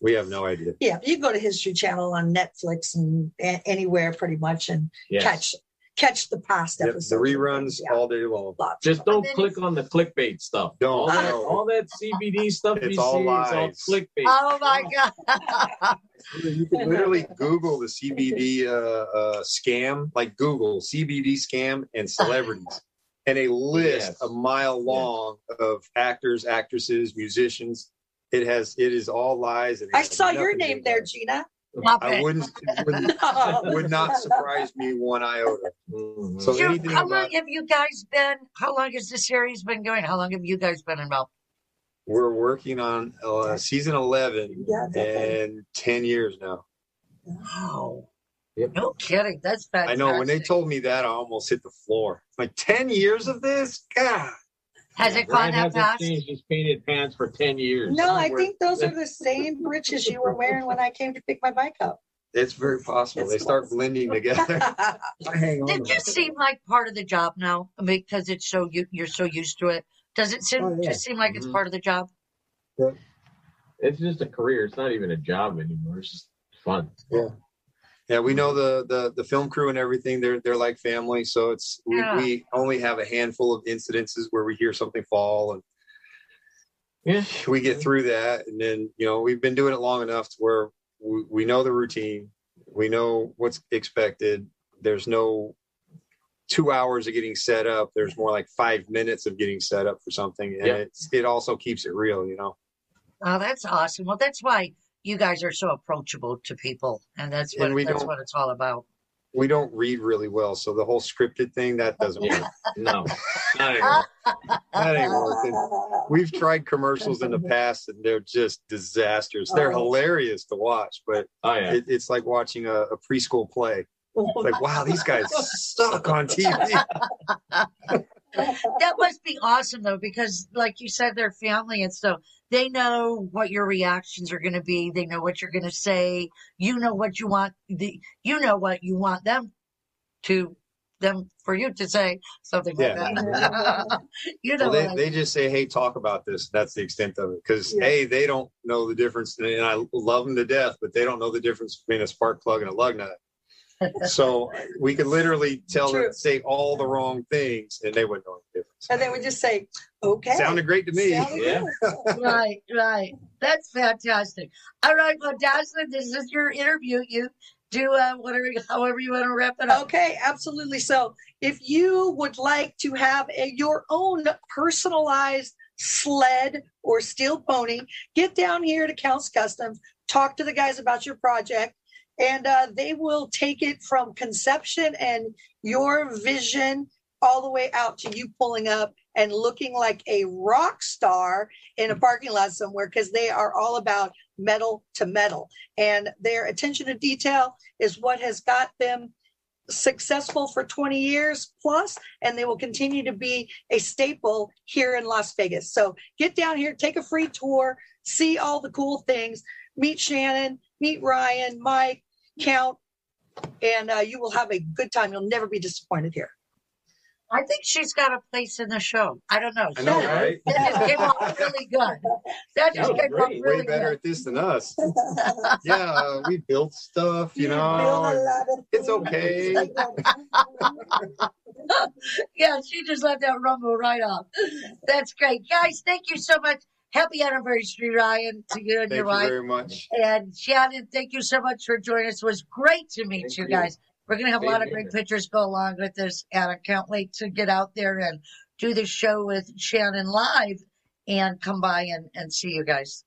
we have no idea. Yeah, you go to History Channel on Netflix and a- anywhere pretty much and yes. catch catch the past yep, episodes. The reruns yeah. all day long. Just don't click on the clickbait stuff. Don't. All, that, all that C B D stuff it's you all see lies. It's all clickbait. Oh, my God. You can literally Google the C B D uh, uh, scam, like Google C B D scam and celebrities, and a list yes. a mile long yes. of actors, actresses, musicians. It has. It is all lies. And I saw your name there, there, Gina. I wouldn't. It wouldn't no. Would not surprise me one iota. Mm-hmm. So, so anything how about, long have you guys been? How long has the series been going? How long have you guys been involved? We're working on uh, season eleven yeah, and ten years now. Wow. Yep. No kidding. That's fantastic. I know. When they told me that, I almost hit the floor. Like ten years of this? God. Has yeah, it gone that fast? He's painted pants for ten years. No, I think those are the same breeches you were wearing when I came to pick my bike up. It's very possible. It's they possible. start blending together. Hang on. Did you seem like part of the job now? Because it's so you, you're so used to it. Does it seem, oh, yeah. just seem like mm-hmm. it's part of the job? Yeah. It's just a career. It's not even a job anymore. It's just fun. Yeah. Yeah, we know the, the, the film crew and everything. They're they're like family. So it's we, yeah. we only have a handful of incidences where we hear something fall, and yeah, we get through that. And then you know we've been doing it long enough to where we, we know the routine, we know what's expected. There's no two hours of getting set up. There's more like five minutes of getting set up for something, and yeah. it's it also keeps it real, you know. Oh, that's awesome. Well, that's why. You guys are so approachable to people, and that's what, and that's what it's all about. We don't read really well, so the whole scripted thing, that doesn't work. No, not anymore. That ain't working. We've tried commercials in the past, and they're just disasters. They're hilarious to watch, but oh, yeah. it, it's like watching a, a preschool play. It's like, wow, these guys suck on T V. That must be awesome, though, because like you said, they're family, and so they know what your reactions are going to be. They know what you're going to say. You know what you want. The, you know what you want them to them for you to say something yeah. like that. You know, well, they, I mean. They just say, hey, talk about this. That's the extent of it. Because, yeah. hey, they don't know the difference. And I love them to death, but they don't know the difference between a spark plug and a lug nut. So we could literally tell True. them to say all the wrong things, and they wouldn't know the difference. And they would just say, okay. Sounded great to me. Yeah. Right, right. That's fantastic. All right, well, Dazzlin, this is your interview. You do uh, whatever, however you want to wrap it up. Okay, absolutely. So if you would like to have a, your own personalized sled or steel pony, get down here to Count's Kustoms, talk to the guys about your project, and uh, they will take it from conception and your vision all the way out to you pulling up and looking like a rock star in a parking lot somewhere, because they are all about metal to metal. And their attention to detail is what has got them successful for twenty years plus, and they will continue to be a staple here in Las Vegas. So get down here, take a free tour, see all the cool things, meet Shannon, meet Ryan, Mike, Count, and uh, you will have a good time. You'll never be disappointed here. I think she's got a place in the show. I don't know. I know, yeah. right? That just came off really good. That just that came off really good. Way better good. At this than us. Yeah, uh, we built stuff, you, you know. Build a lot of it's okay. Yeah, she just let that rumble right off. That's great. Guys, thank you so much. Happy anniversary, Ryan, to you and thank your wife. Thank you very much. And Shannon, thank you so much for joining us. It was great to meet thank you guys. You. We're going to have a lot of great pictures go along with this, and I can't wait to get out there and do the show with Shannon live and come by and, and see you guys.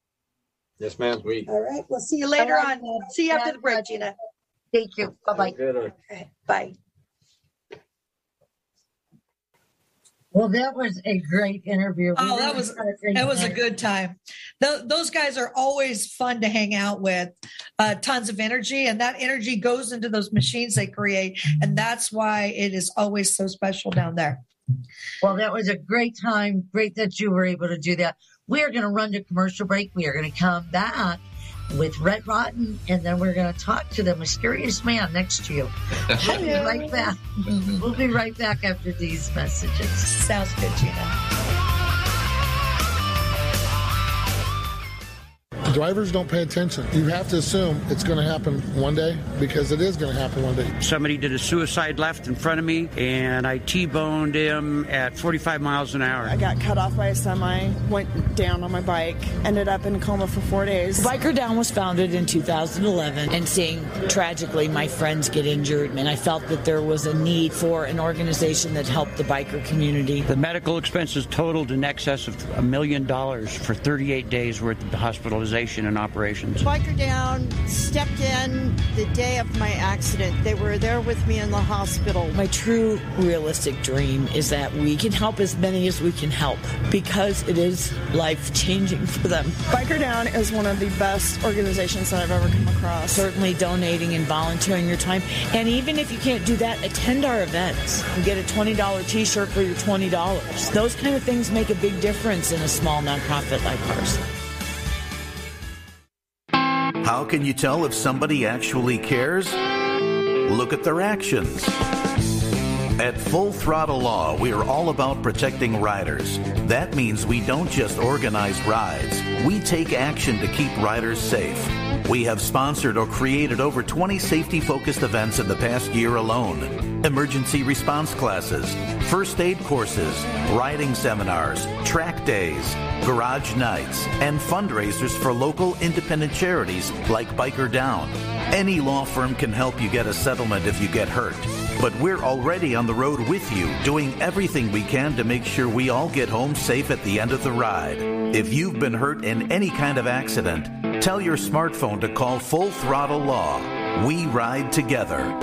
Yes, ma'am. We. All right. We'll see you later right. on. See you after the break, Gina. Thank you. Bye-bye. Okay. Bye. Well, that was a great interview. Oh, we that was that was a good time. Th- those guys are always fun to hang out with. Uh, tons of energy, and that energy goes into those machines they create, and that's why it is always so special down there. Well, that was a great time. Great that you were able to do that. We are going to run to commercial break. We are going to come back with Rhett Rotten, and then we're going to talk to the mysterious man next to you. We'll be right back. We'll be right back after these messages. Sounds good, Gina. Drivers don't pay attention. You have to assume it's going to happen one day, because it is going to happen one day. Somebody did a suicide left in front of me, and I T-boned him at forty-five miles an hour. I got cut off by a semi, went down on my bike, ended up in a coma for four days. Biker Down was founded in two thousand eleven, and seeing, tragically, my friends get injured, and I felt that there was a need for an organization that helped the biker community. The medical expenses totaled in excess of a million dollars for thirty-eight days worth of hospitalization and operations. Biker Down stepped in the day of my accident. They were there with me in the hospital. My true realistic dream is that we can help as many as we can help, because it is life-changing for them. Biker Down is one of the best organizations that I've ever come across. Certainly donating and volunteering your time. And even if you can't do that, attend our events. You get a twenty dollars t-shirt for your twenty dollars. Those kind of things make a big difference in a small nonprofit like ours. How can you tell if somebody actually cares? Look at their actions. At Full Throttle Law, we are all about protecting riders. That means we don't just organize rides. We take action to keep riders safe. We have sponsored or created over twenty safety-focused events in the past year alone. Emergency response classes, first aid courses, riding seminars, track days, garage nights, and fundraisers for local independent charities like Biker Down. Any law firm can help you get a settlement if you get hurt. But we're already on the road with you, doing everything we can to make sure we all get home safe at the end of the ride. If you've been hurt in any kind of accident, tell your smartphone to call Full Throttle Law. We ride together.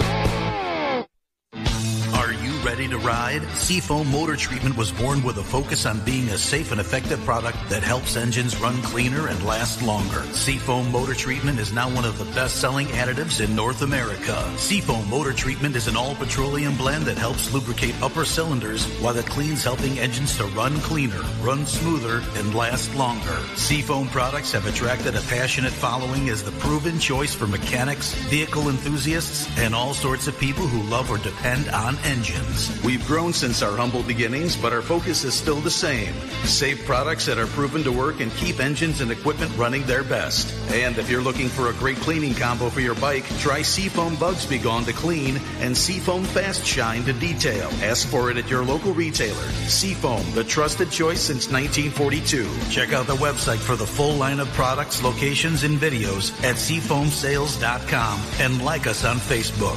Ready to ride, Seafoam Motor Treatment was born with a focus on being a safe and effective product that helps engines run cleaner and last longer. Seafoam Motor Treatment is now one of the best-selling additives in North America. Seafoam Motor Treatment is an all-petroleum blend that helps lubricate upper cylinders while it cleans, helping engines to run cleaner, run smoother, and last longer. Seafoam Products have attracted a passionate following as the proven choice for mechanics, vehicle enthusiasts, and all sorts of people who love or depend on engines. We've grown since our humble beginnings, but our focus is still the same. Safe products that are proven to work and keep engines and equipment running their best. And if you're looking for a great cleaning combo for your bike, try Seafoam Bugs Be Gone to clean and Seafoam Fast Shine to detail. Ask for it at your local retailer. Seafoam, the trusted choice since nineteen forty-two. Check out the website for the full line of products, locations, and videos at seafoam sales dot com and like us on Facebook.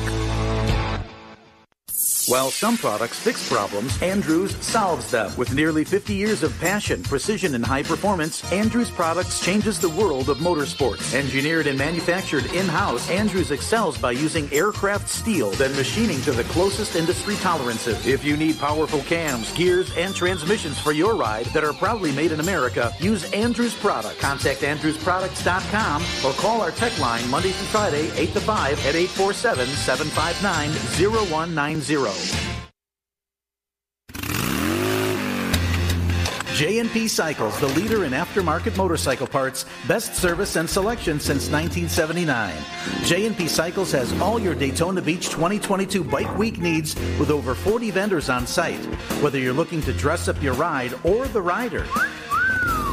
While some products fix problems, Andrews solves them. With nearly fifty years of passion, precision, and high performance, Andrews Products changes the world of motorsports. Engineered and manufactured in-house, Andrews excels by using aircraft steel, then machining to the closest industry tolerances. If you need powerful cams, gears, and transmissions for your ride that are proudly made in America, use Andrews Products. Contact andrews products dot com or call our tech line Monday through Friday, eight to five at eight four seven, seven five nine, zero one nine zero. J and P Cycles, the leader in aftermarket motorcycle parts, best service and selection since nineteen seventy-nine. J and P Cycles has all your Daytona Beach twenty twenty-two Bike Week needs with over forty vendors on site. Whether you're looking to dress up your ride or the rider,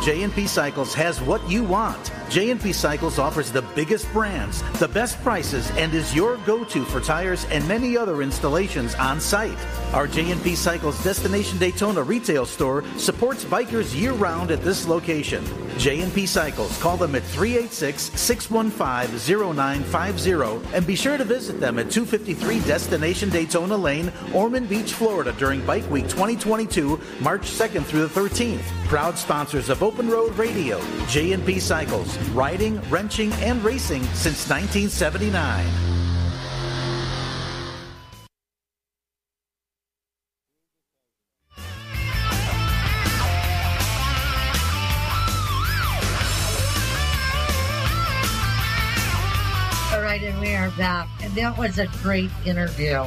J and P Cycles has what you want. J and P Cycles offers the biggest brands, the best prices, and is your go-to for tires and many other installations on site. Our J and P Cycles Destination Daytona retail store supports bikers year-round at this location. J and P Cycles. Call them at three eight six, six one five, zero nine five zero and be sure to visit them at two fifty-three Destination Daytona Lane, Ormond Beach, Florida during Bike Week twenty twenty-two, March second through the thirteenth. Proud sponsors of Open Road Radio, J and P Cycles, riding, wrenching, and racing since nineteen seventy-nine. And we are back, and that was a great interview,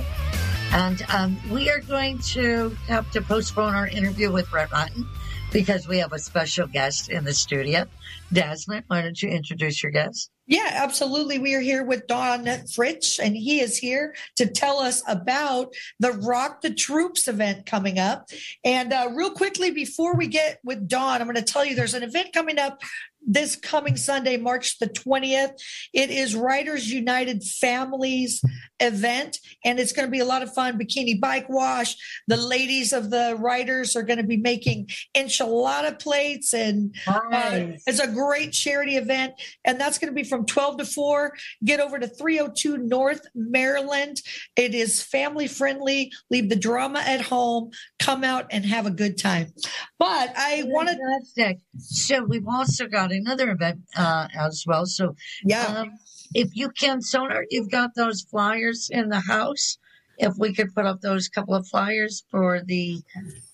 and um, we are going to have to postpone our interview with Rhett Rotten because we have a special guest in the studio. Dazzlin, why don't you introduce your guest? Yeah, absolutely. We are here with Don Fritsch, and he is here to tell us about the Rock the Troops event coming up. And uh, real quickly, before we get with Don, I'm going to tell you there's an event coming up this coming Sunday, March the twentieth. It is Riders United Families event, and it's going to be a lot of fun. Bikini bike wash. The ladies of the riders are going to be making enchilada plates, and nice. uh, it's a great charity event, and that's going to be from twelve to four. Get over to three oh two North Maryland. It is family friendly. Leave the drama at home. Come out and have a good time. But I want to... So we've also got another event uh, as well. So yeah, um, if you can, Sonar, you've got those flyers in the house. If we could put up those couple of flyers for the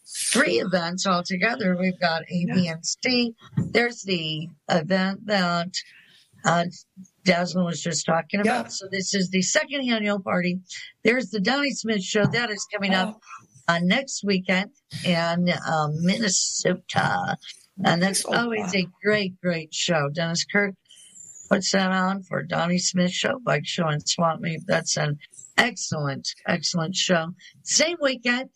three events altogether. We've got A, B, and C. There's the event that... Uh, Dazzlin was just talking about. Yeah. So this is the second annual party. There's the Donnie Smith Show. That is coming up uh, next weekend in uh, Minnesota. And that's always a great, great show. Dennis Kirk puts that on for Donnie Smith Show, Bike Show, and Swap Meet. That's an excellent, excellent show. Same weekend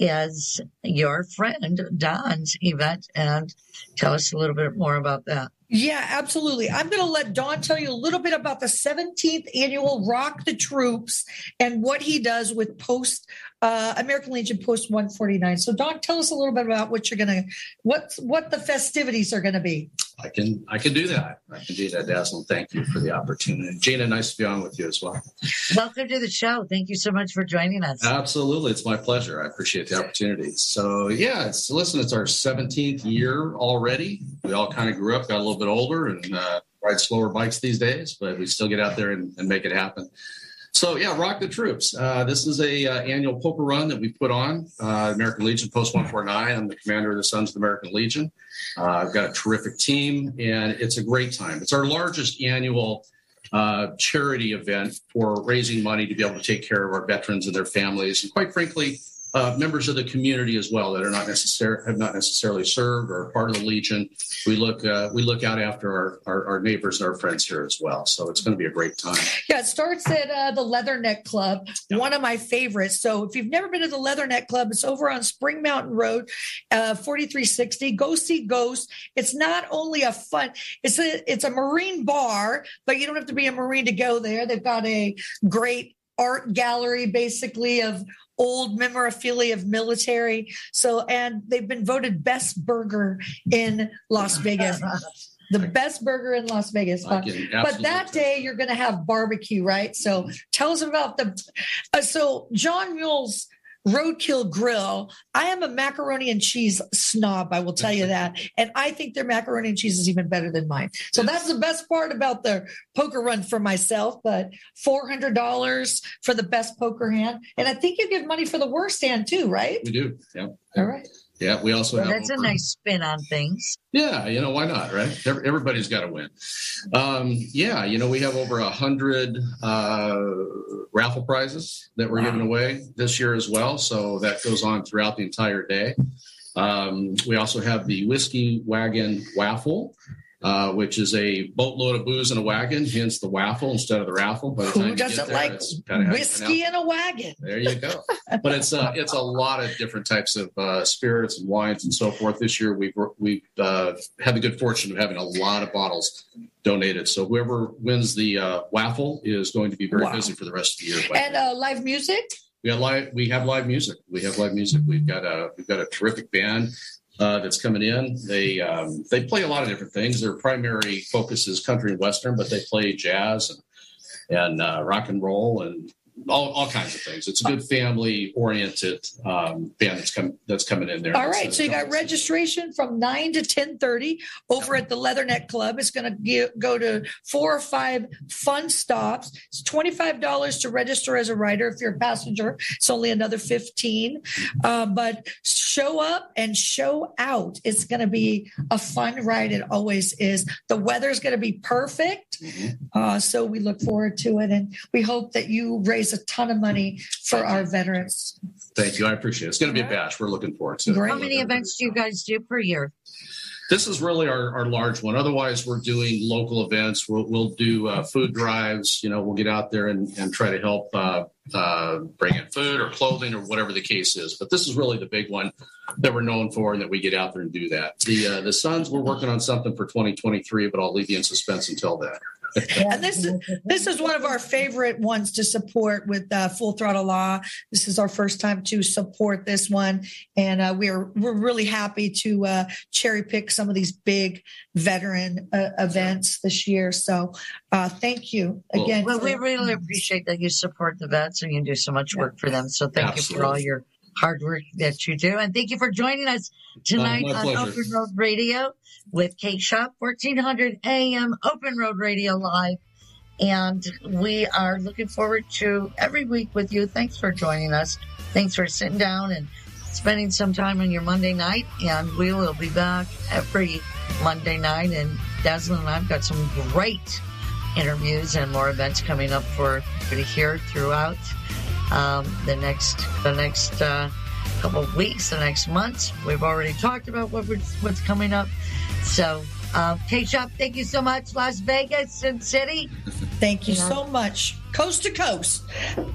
is your friend Don's event. And tell us a little bit more about that. Yeah, absolutely. I'm going to let Don tell you a little bit about the seventeenth annual Rock the Troops and what he does with Post uh, American Legion Post one forty-nine. So, Don, tell us a little bit about what you're going to, what what the festivities are going to be. I can I can do that. I can do that, Dazzlin. Thank you for the opportunity. Gina, nice to be on with you as well. Welcome to the show. Thank you so much for joining us. Absolutely, it's my pleasure. I appreciate the opportunity. So, yeah, it's, listen, it's our seventeenth year already. We all kind of grew up, got a little bit older and uh, ride slower bikes these days, but we still get out there and, and make it happen. So yeah, rock the troops. Uh, this is a uh, annual poker run that we put on. Uh, American Legion Post one forty-nine. I'm the commander of the Sons of the American Legion. Uh, I've got a terrific team, and it's a great time. It's our largest annual uh, charity event for raising money to be able to take care of our veterans and their families, and quite frankly, uh, members of the community as well that are not necessarily have not necessarily served or are part of the Legion. We look uh, we look out after our, our, our neighbors and our friends here as well. So it's going to be a great time. Yeah, it starts at uh, the Leatherneck Club, yeah. One of my favorites. So if you've never been to the Leatherneck Club, it's over on Spring Mountain Road, uh, forty-three sixty. Go see Ghost. It's not only a fun, it's a it's a Marine bar, but you don't have to be a Marine to go there. They've got a great art gallery, basically, of old memorabilia of military. So, and they've been voted best burger in Las Vegas. The best burger in Las Vegas. Huh? But that day you're going to have barbecue, right? So tell us about the, uh, so John Mule's Roadkill Grill. I am a macaroni and cheese snob, I will tell you that. And I think their macaroni and cheese is even better than mine. So that's the best part about the poker run for myself. But four hundred dollars for the best poker hand. And I think you give money for the worst hand too, right? We do. Yeah. All right. Yeah, we also well, have. That's over. A nice spin on things. Yeah, you know, why not, right? Everybody's got to win. Um, yeah, you know, we have over one hundred uh, raffle prizes that we're wow. giving away this year as well. So that goes on throughout the entire day. Um, we also have the Whiskey Wagon Waffle, uh, which is a boatload of booze in a wagon, hence the waffle instead of the raffle. By the time Who doesn't there, like whiskey in a wagon? There you go. But it's a, it's a lot of different types of uh, spirits and wines and so forth. This year we've, we've uh, had the good fortune of having a lot of bottles donated. So whoever wins the uh, waffle is going to be very wow. busy for the rest of the year. And uh, live music? We have live, we have live music. We have live music. We've got a, we've got a terrific band. Uh, that's coming in. They um, they play a lot of different things. Their primary focus is country and western, but they play jazz and, and uh, rock and roll and all, all kinds of things. It's a good family-oriented um, band that's, com- that's coming in there. All right, that's, so you got registration from nine to ten thirty over at the Leatherneck Club. It's going to go to four or five fun stops. It's twenty-five dollars to register as a rider. If you're a passenger, it's only another fifteen dollars. Uh, but show up and show out. It's going to be a fun ride. It always is. The weather's going to be perfect. Uh, so we look forward to it. And we hope that you raise a ton of money for our veterans. Thank you. I appreciate it. It's going to be a bash. We're looking forward to it. How many events do you guys do per year? This is really our, our large one. Otherwise, we're doing local events. We'll, we'll do uh, food drives. You know, we'll get out there and, and try to help uh, uh, bring in food or clothing or whatever the case is. But this is really the big one that we're known for and that we get out there and do that. The uh, the Sons, we're working on something for twenty twenty-three, but I'll leave you in suspense until then. And this is this is one of our favorite ones to support with uh, Full Throttle Law. This is our first time to support this one, and uh, we're we're really happy to uh, cherry pick some of these big veteran uh, events this year. So, uh, thank you again. Well, for- we really appreciate that you support the vets and you do so much work for them. So, thank Absolutely. you for all your hard work that you do, and thank you for joining us tonight uh, on pleasure. Open Road Radio with Cake Shop, fourteen hundred A M Open Road Radio Live, and we are looking forward to every week with you. Thanks for joining us. Thanks for sitting down and spending some time on your Monday night, and we will be back every Monday night, and Dazzlin and I've got some great interviews and more events coming up for you to hear throughout Um, the next, the next uh, couple of weeks, the next months. We've already talked about what we're, what's coming up. So, uh, K-Shop, thank you so much, Las Vegas and City. Thank you yeah. so much, coast to coast.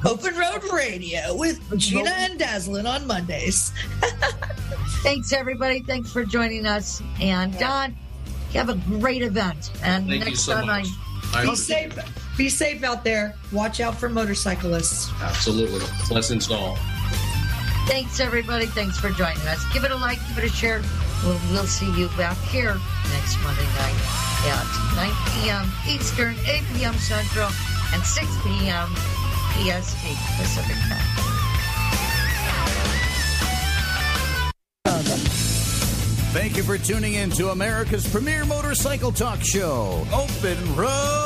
Open Road Radio with Gina and Dazzlin on Mondays. Thanks, everybody. Thanks for joining us. And Don, have a great event. And thank next so time, I be safe. Be safe out there. Watch out for motorcyclists. Absolutely. Blessings to all. Thanks, everybody. Thanks for joining us. Give it a like. Give it a share. We'll, we'll see you back here next Monday night at nine p.m. Eastern, eight p.m. Central, and six p.m. P S T Pacific Time. Thank you for tuning in to America's premier motorcycle talk show, Open Road